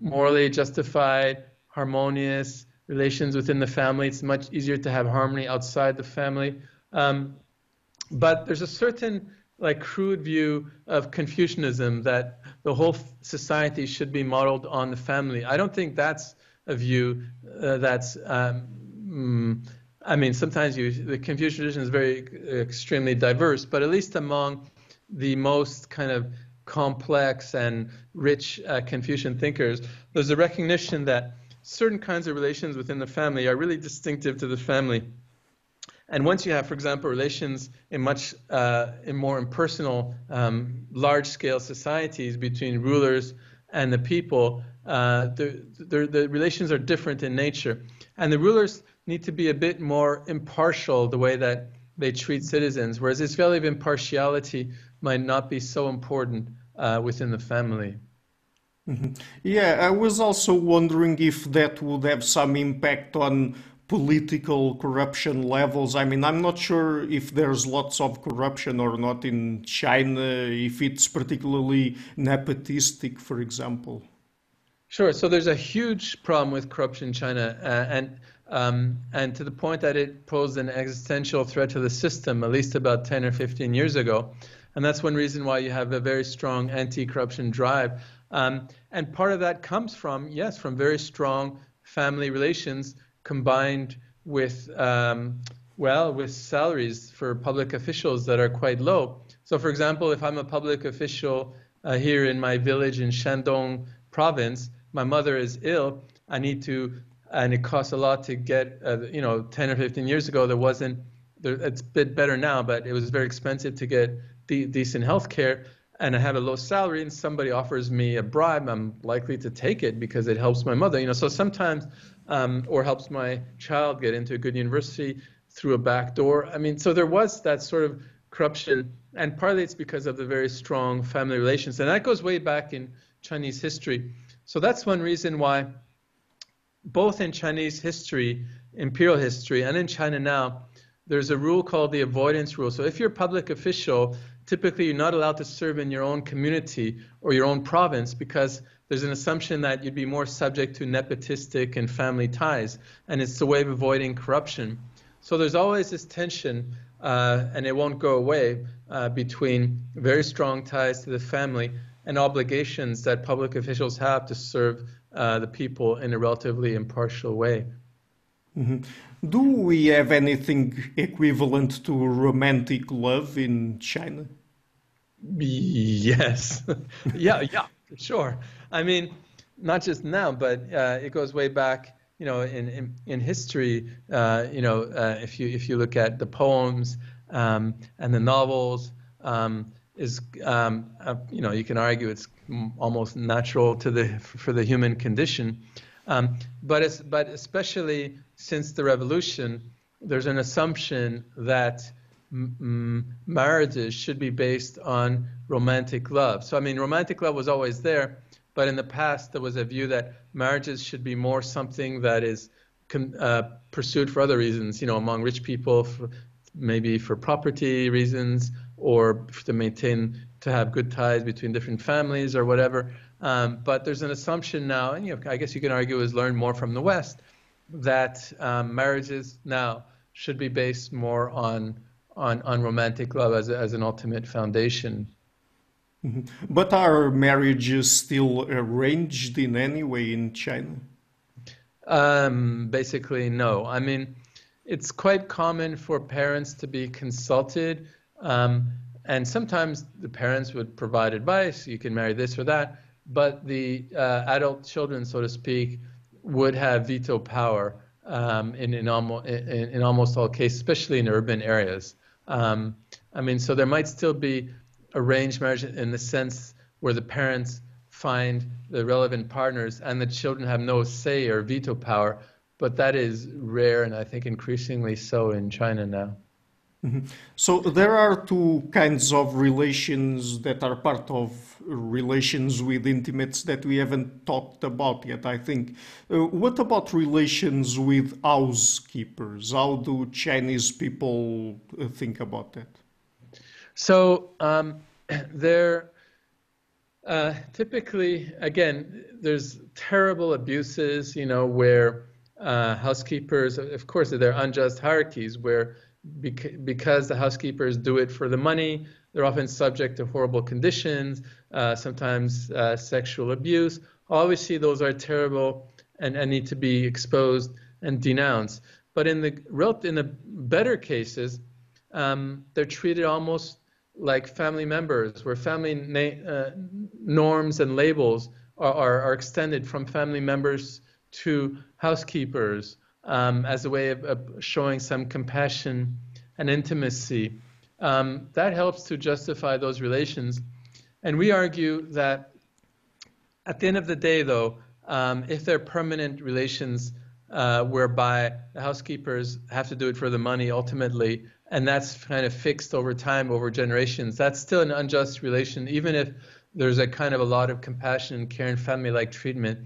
morally justified, harmonious relations within the family, it's much easier to have harmony outside the family. But there's a certain crude view of Confucianism that the whole society should be modeled on the family. I don't think that's a view that's, I mean, sometimes the Confucian tradition is very extremely diverse, but at least among the most kind of complex and rich Confucian thinkers, there's a recognition that certain kinds of relations within the family are really distinctive to the family. And once you have, for example, relations in much in more impersonal, large-scale societies between rulers and the people, the relations are different in nature. And the rulers need to be a bit more impartial the way that they treat citizens, whereas this value of impartiality might not be so important within the family. Mm-hmm. Yeah, I was also wondering if that would have some impact on political corruption levels. I mean, I'm not sure if there's lots of corruption or not in China, if it's particularly nepotistic, for example. Sure. So there's a huge problem with corruption in China, and to the point that it posed an existential threat to the system, at least about 10 or 15 years ago. And that's one reason why you have a very strong anti-corruption drive. And part of that comes from, yes, from very strong family relations combined with, well, with salaries for public officials that are quite low. So, for example, if I'm a public official here in my village in Shandong province, my mother is ill, I need to, and it costs a lot to get, you know, 10 or 15 years ago, there wasn't, it's a bit better now, but it was very expensive to get decent health care. And I have a low salary and somebody offers me a bribe, I'm likely to take it because it helps my mother, you know. So sometimes, or helps my child get into a good university through a back door. I mean, so there was that sort of corruption, and partly it's because of the very strong family relations. And that goes way back in Chinese history. So that's one reason why both in Chinese history, imperial history, and in China now, there's a rule called the avoidance rule. So if you're a public official, typically you're not allowed to serve in your own community or your own province because there's an assumption that you'd be more subject to nepotistic and family ties, and it's a way of avoiding corruption. So there's always this tension, and it won't go away, between very strong ties to the family and obligations that public officials have to serve the people in a relatively impartial way. Mm-hmm. Do we have anything equivalent to romantic love in China? Yes. yeah, for sure. I mean, not just now, but it goes way back, you know, in history. You know, if you look at the poems and the novels, you know, you can argue it's almost natural to for the human condition. But especially since the revolution, there's an assumption that marriages should be based on romantic love. So I mean, romantic love was always there, but in the past there was a view that marriages should be more something that is pursued for other reasons, you know, among rich people, maybe for property reasons, or to maintain, to have good ties between different families or whatever. But there's an assumption now, and you know, I guess you can argue is learned more from the West, that marriages now should be based more on romantic love as an ultimate foundation. Mm-hmm. But are marriages still arranged in any way in China? Basically, no. I mean, it's quite common for parents to be consulted, and sometimes the parents would provide advice, you can marry this or that, but the adult children, so to speak, would have veto power in almost all cases, especially in urban areas. I mean, so there might still be arranged marriage in the sense where the parents find the relevant partners and the children have no say or veto power, but that is rare, and I think increasingly so in China now. Mm-hmm. So there are two kinds of relations that are part of relations with intimates that we haven't talked about yet, I think. What about relations with housekeepers? How do Chinese people think about that? So they're typically, again, there's terrible abuses, you know, where housekeepers, of course, they're unjust hierarchies where because the housekeepers do it for the money, they're often subject to horrible conditions, sometimes sexual abuse. Obviously, those are terrible and need to be exposed and denounced. But in the better cases, they're treated almost like family members, where family norms and labels are extended from family members to housekeepers. As a way of showing some compassion and intimacy. That helps to justify those relations. And we argue that at the end of the day, though, if they're permanent relations whereby the housekeepers have to do it for the money ultimately, and that's kind of fixed over time, over generations, that's still an unjust relation, even if there's a kind of a lot of compassion and care and family-like treatment.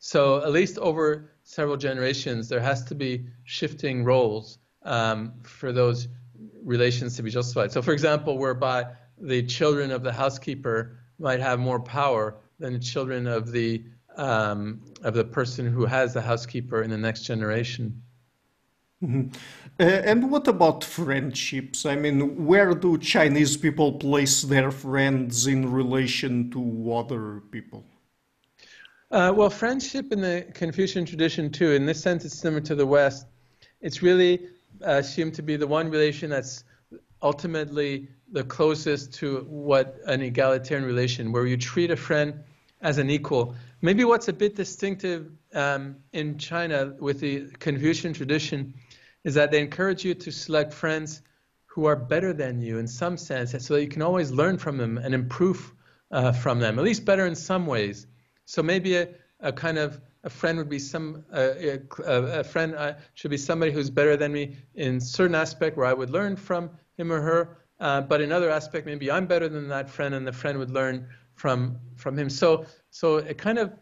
So at least over several generations, there has to be shifting roles for those relations to be justified. So for example, whereby the children of the housekeeper might have more power than the children of the person who has the housekeeper in the next generation. Mm-hmm. And what about friendships? I mean, where do Chinese people place their friends in relation to other people? Well, friendship in the Confucian tradition, too, in this sense, it's similar to the West. It's really assumed to be the one relation that's ultimately the closest to what an egalitarian relation, where you treat a friend as an equal. Maybe what's a bit distinctive in China with the Confucian tradition is that they encourage you to select friends who are better than you in some sense, so that you can always learn from them and improve from them, at least better in some ways. So maybe a kind of a friend would be should be somebody who's better than me in certain aspect where I would learn from him or her, but in other aspect maybe I'm better than that friend and the friend would learn from him. So a kind of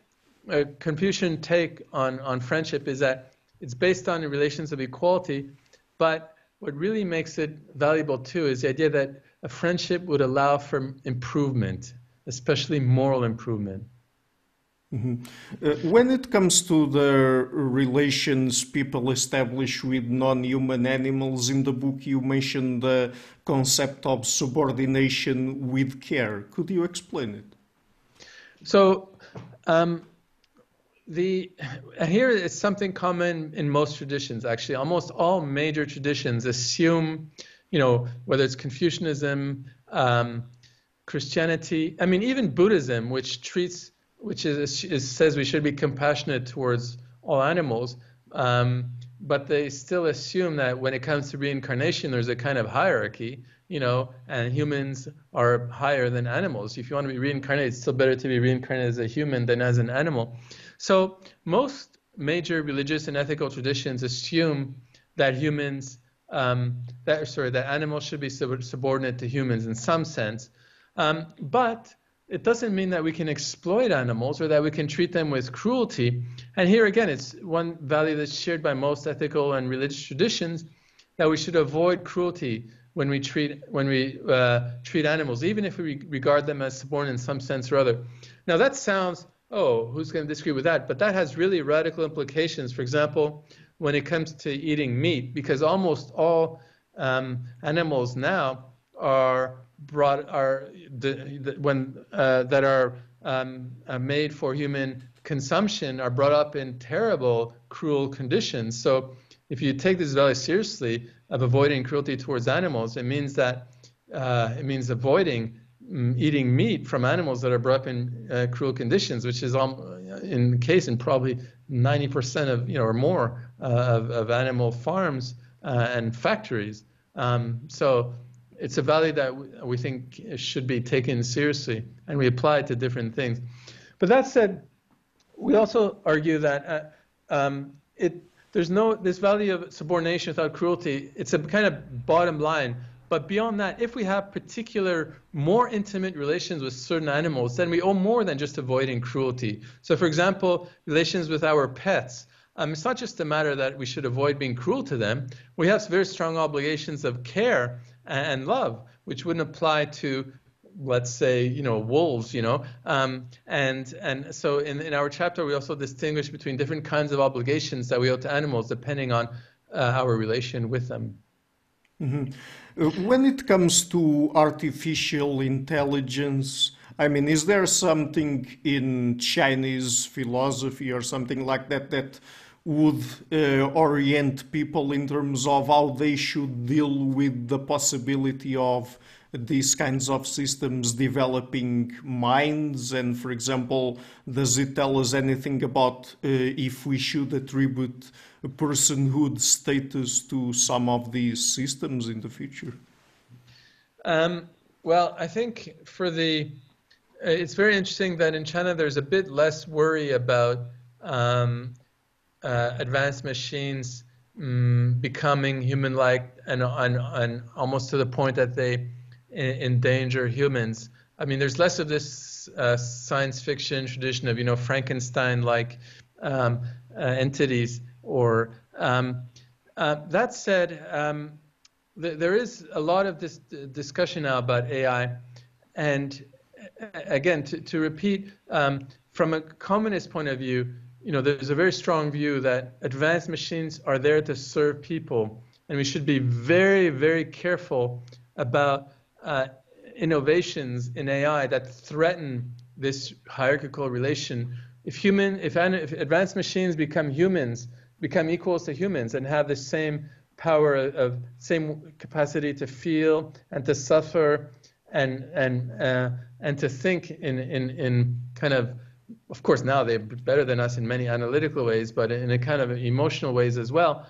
a Confucian take on friendship is that it's based on the relations of equality, but what really makes it valuable too is the idea that a friendship would allow for improvement, especially moral improvement. Mm-hmm. When it comes to the relations people establish with non-human animals, in the book you mentioned the concept of subordination with care. Could you explain it? So here is something common in most traditions, actually. Almost all major traditions assume, you know, whether it's Confucianism, Christianity, I mean, even Buddhism, which says we should be compassionate towards all animals, but they still assume that when it comes to reincarnation, there's a kind of hierarchy, you know, and humans are higher than animals. If you want to be reincarnated, it's still better to be reincarnated as a human than as an animal. So most major religious and ethical traditions assume that that animals should be subordinate to humans in some sense, but it doesn't mean that we can exploit animals or that we can treat them with cruelty. And here again, it's one value that's shared by most ethical and religious traditions, that we should avoid cruelty when we treat animals, even if we regard them as subordinate in some sense or other. Now that sounds, oh, who's going to disagree with that? But that has really radical implications. For example, when it comes to eating meat, because almost all animals now are made for human consumption are brought up in terrible, cruel conditions. So if you take this value seriously of avoiding cruelty towards animals, it means that avoiding eating meat from animals that are brought up in cruel conditions, which is in the case in probably 90% of, you know, or more of animal farms and factories. So it's a value that we think should be taken seriously, and we apply it to different things. But that said, we also argue that There's no, this value of subordination without cruelty, it's a kind of bottom line. But beyond that, if we have particular, more intimate relations with certain animals, then we owe more than just avoiding cruelty. So for example, relations with our pets. It's not just a matter that we should avoid being cruel to them. We have very strong obligations of care and love, which wouldn't apply to, let's say, wolves, and so in our chapter, we also distinguish between different kinds of obligations that we owe to animals, depending on our relation with them. Mm-hmm. When it comes to artificial intelligence, I mean, is there something in Chinese philosophy or something like that that would orient people in terms of how they should deal with the possibility of these kinds of systems developing minds? And for example, does it tell us anything about if we should attribute personhood status to some of these systems in the future? Well, I think for the, it's very interesting that in China there's a bit less worry about advanced machines becoming human-like and almost to the point that they endanger humans. I mean, there's less of this science fiction tradition of, Frankenstein-like entities. Or that said, there is a lot of this discussion now about AI. And again, to repeat, from a communist point of view, there's a very strong view that advanced machines are there to serve people, and we should be very, very careful about innovations in AI that threaten this hierarchical relation. If advanced machines become equals to humans and have the same power of same capacity to feel and to suffer and to think in kind of course now they're better than us in many analytical ways, but in a kind of emotional ways as well,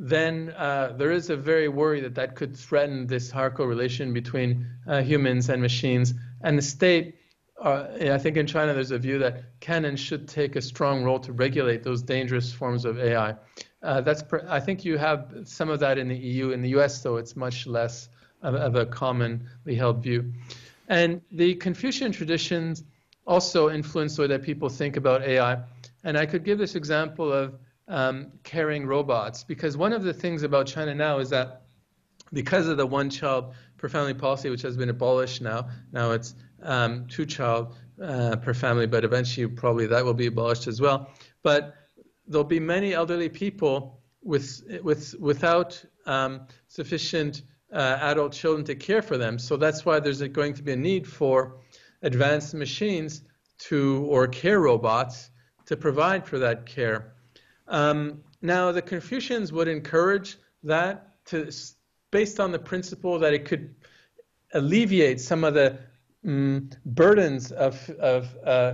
then there is a very worry that that could threaten this hierarchical relation between humans and machines. And the state, I think in China there's a view that can and should take a strong role to regulate those dangerous forms of AI. I think you have some of that in the EU. In the US, though, it's much less of a commonly held view. And the Confucian traditions also influence the way that people think about AI. And I could give this example of carrying robots, because one of the things about China now is that because of the one-child per family policy, which has been abolished now it's two-child per family, but eventually probably that will be abolished as well. But there'll be many elderly people without sufficient adult children to care for them. So that's why there's going to be a need for advanced machines or care robots to provide for that care. Now, the Confucians would encourage that based on the principle that it could alleviate some of the burdens of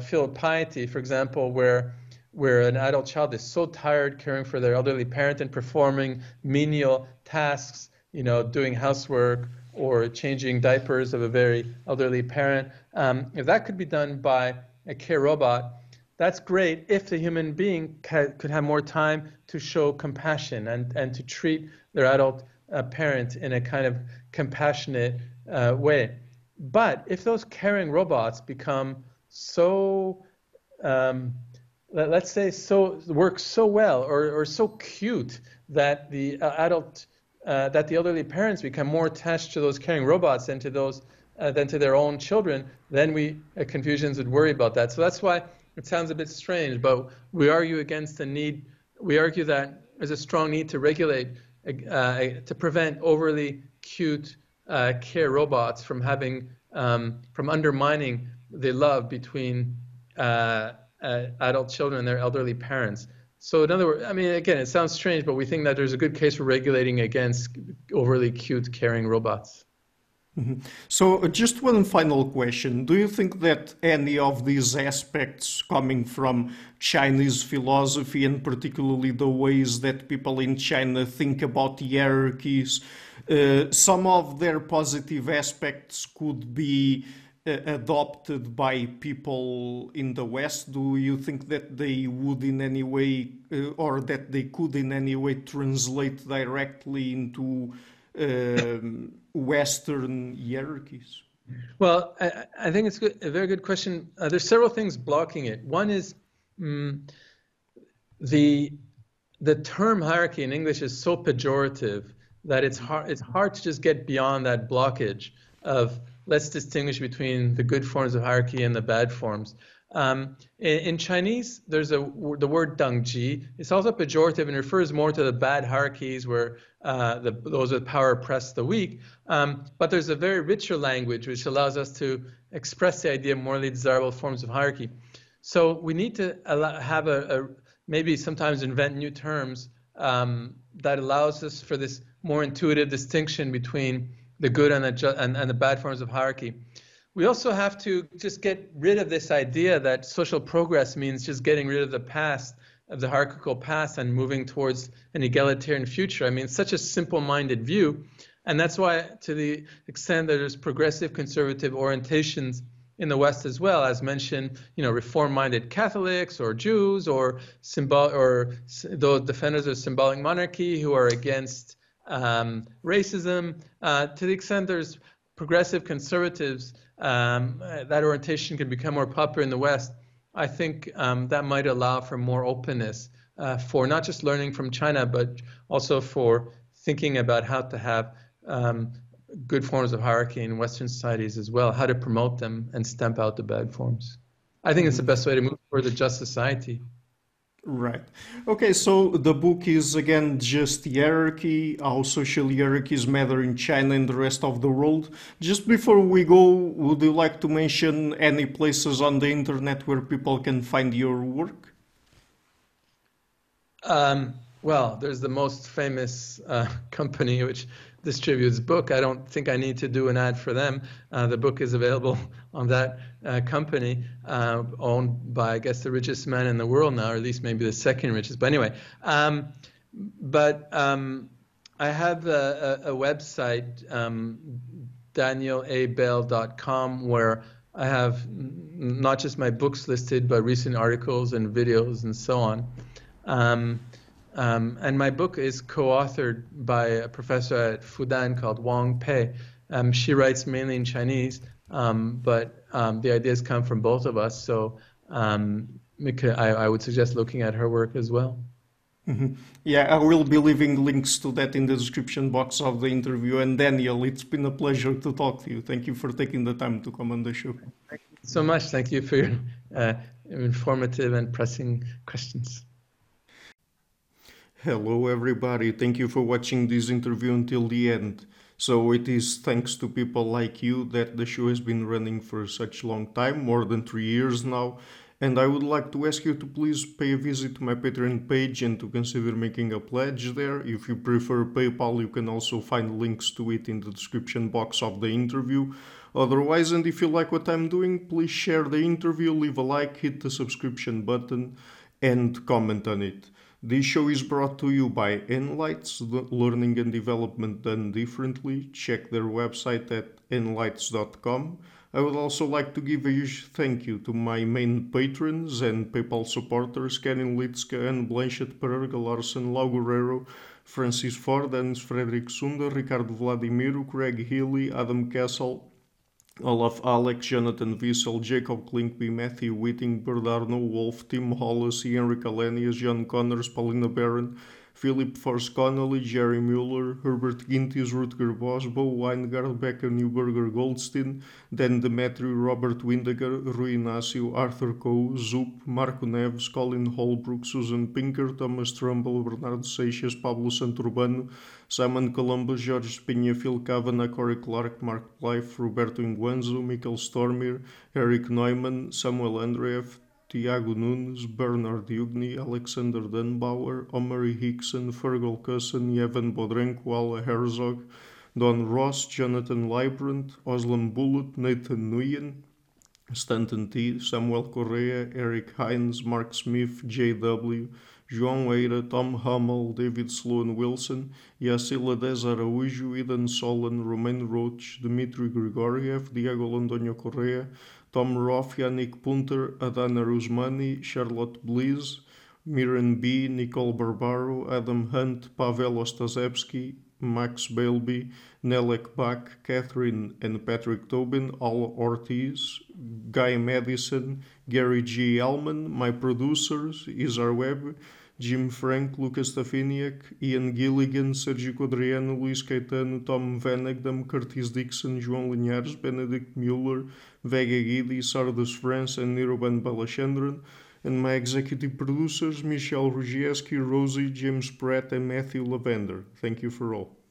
filial piety, for example, where an adult child is so tired caring for their elderly parent and performing menial tasks, doing housework or changing diapers of a very elderly parent. If that could be done by a care robot, that's great if the human being could have more time to show compassion and to treat their adult parent in a kind of compassionate way. But if those caring robots become so let's say work so well or so cute that that the elderly parents become more attached to those caring robots than to their own children, then we Confucians would worry about that. So that's why it sounds a bit strange, but we argue against the need. We argue that there's a strong need to regulate to prevent overly cute care robots from having from undermining the love between adult children and their elderly parents. So in other words, I mean, again, it sounds strange, but we think that there's a good case for regulating against overly cute caring robots. Mm-hmm. So just one final question. Do you think that any of these aspects coming from Chinese philosophy, and particularly the ways that people in China think about hierarchies, some of their positive aspects could be adopted by people in the West? Do you think that they would in any way, or that they could in any way translate directly into Western hierarchies? Well, I think it's a very good question. There's several things blocking it. One is the term hierarchy in English is so pejorative that it's hard to just get beyond that blockage of let's distinguish between the good forms of hierarchy and the bad forms. In Chinese, there's the word dangji. It's also pejorative and refers more to the bad hierarchies where those with power oppress the weak. But there's a very richer language which allows us to express the idea of morally desirable forms of hierarchy. So we need to have maybe sometimes invent new terms that allows us for this more intuitive distinction between the good and the bad forms of hierarchy. We also have to just get rid of this idea that social progress means just getting rid of the past, of the hierarchical past, and moving towards an egalitarian future. I mean, it's such a simple-minded view, and that's why to the extent that there's progressive conservative orientations in the West as well, as mentioned, you know, reform-minded Catholics or Jews or those defenders of symbolic monarchy who are against racism, to the extent there's progressive conservatives, that orientation can become more popular in the West. I think that might allow for more openness for not just learning from China, but also for thinking about how to have good forms of hierarchy in Western societies as well, how to promote them and stamp out the bad forms. I think it's the best way to move toward a just society. Right. Okay, so the book is again Just Hierarchy, How Social Hierarchies Matter in China and the Rest of the World. Just before we go, would you like to mention any places on the internet where people can find your work? Well, there's the most famous company which distributes book. I don't think I need to do an ad for them. The book is available on that company owned by, I guess, the richest man in the world now, or at least maybe the second richest. But anyway, I have a website, DanielABell.com, where I have not just my books listed, but recent articles and videos and so on. And my book is co-authored by a professor at Fudan called Wang Pei. She writes mainly in Chinese, but the ideas come from both of us, so I would suggest looking at her work as well. Mm-hmm. Yeah, I will be leaving links to that in the description box of the interview. And Daniel, it's been a pleasure to talk to you. Thank you for taking the time to come on the show. Thank you so much. Thank you for your informative and pressing questions. Hello everybody, thank you for watching this interview until the end. So it is thanks to people like you that the show has been running for such a long time, more than 3 years now, and I would like to ask you to please pay a visit to my Patreon page and to consider making a pledge there. If you prefer PayPal, you can also find links to it in the description box of the interview. Otherwise, and if you like what I'm doing, please share the interview, leave a like, hit the subscription button and comment on it. This show is brought to you by Enlites, learning and development done differently. Check their website at enlites.com. I would also like to give a huge thank you to my main patrons and PayPal supporters, Karin Litska, Anne Blanchett, Pererga Larsen, Lau Guerrero, Francis Ford, Hans Frederick Sunder, Ricardo Vladimiro, Craig Healy, Adam Castle, Olaf Alex, Jonathan Wiesel, Jacob Klinkby, Matthew Whiting, Bernardo Wolf, Tim Hollis, Henry Calenius, John Connors, Paulina Barron, Philip Force Connolly, Jerry Mueller, Herbert Gintis, Rutger Bosch, Bo Weingart, Becker Neuberger Goldstein, Dan Demetrio, Robert Windiger, Rui Inácio, Arthur Coe, Zoop, Marco Neves, Colin Holbrook, Susan Pinker, Thomas Trumbull, Bernardo Seixas, Pablo Santurbano, Simon Columbus, Jorge Espinha, Phil Kavanagh, Corey Clark, Mark Blythe, Roberto Inguanzo, Michael Stormir, Eric Neumann, Samuel Andreev, Tiago Nunes, Bernard Yugni, Alexander Dunbauer, Omari Hickson, Fergal Cusson, Evan Bodrenko, Ala Herzog, Don Ross, Jonathan Librant, Oslan Bullitt, Nathan Nguyen, Stanton T, Samuel Correa, Eric Hines, Mark Smith, J.W., João Eira, Tom Hummel, David Sloan Wilson, Yacila Dez Araújo, Eden Solon, Romain Roach, Dmitry Grigoriev, Diego Londoño Correa, Tom Roth, Yannick Punter, Adana Rusmani, Charlotte Bliss, Miran B, Nicole Barbaro, Adam Hunt, Pavel Ostaszewski, Max Bailby, Nelek Bach, Catherine and Patrick Tobin, Al Ortiz, Guy Madison, Gary G. Allman, my producers, Izar Webb, Jim Frank, Lucas Stafiniak, Ian Gilligan, Sergio Codriano, Luís Caetano, Tom Vanagdam, Curtis Dixon, João Linhares, Benedict Mueller, Vega Guidi, Sardis France, and Niruban Balachandran, and my executive producers, Michelle Rugieski, Rosie, James Pratt, and Matthew Lavender. Thank you for all.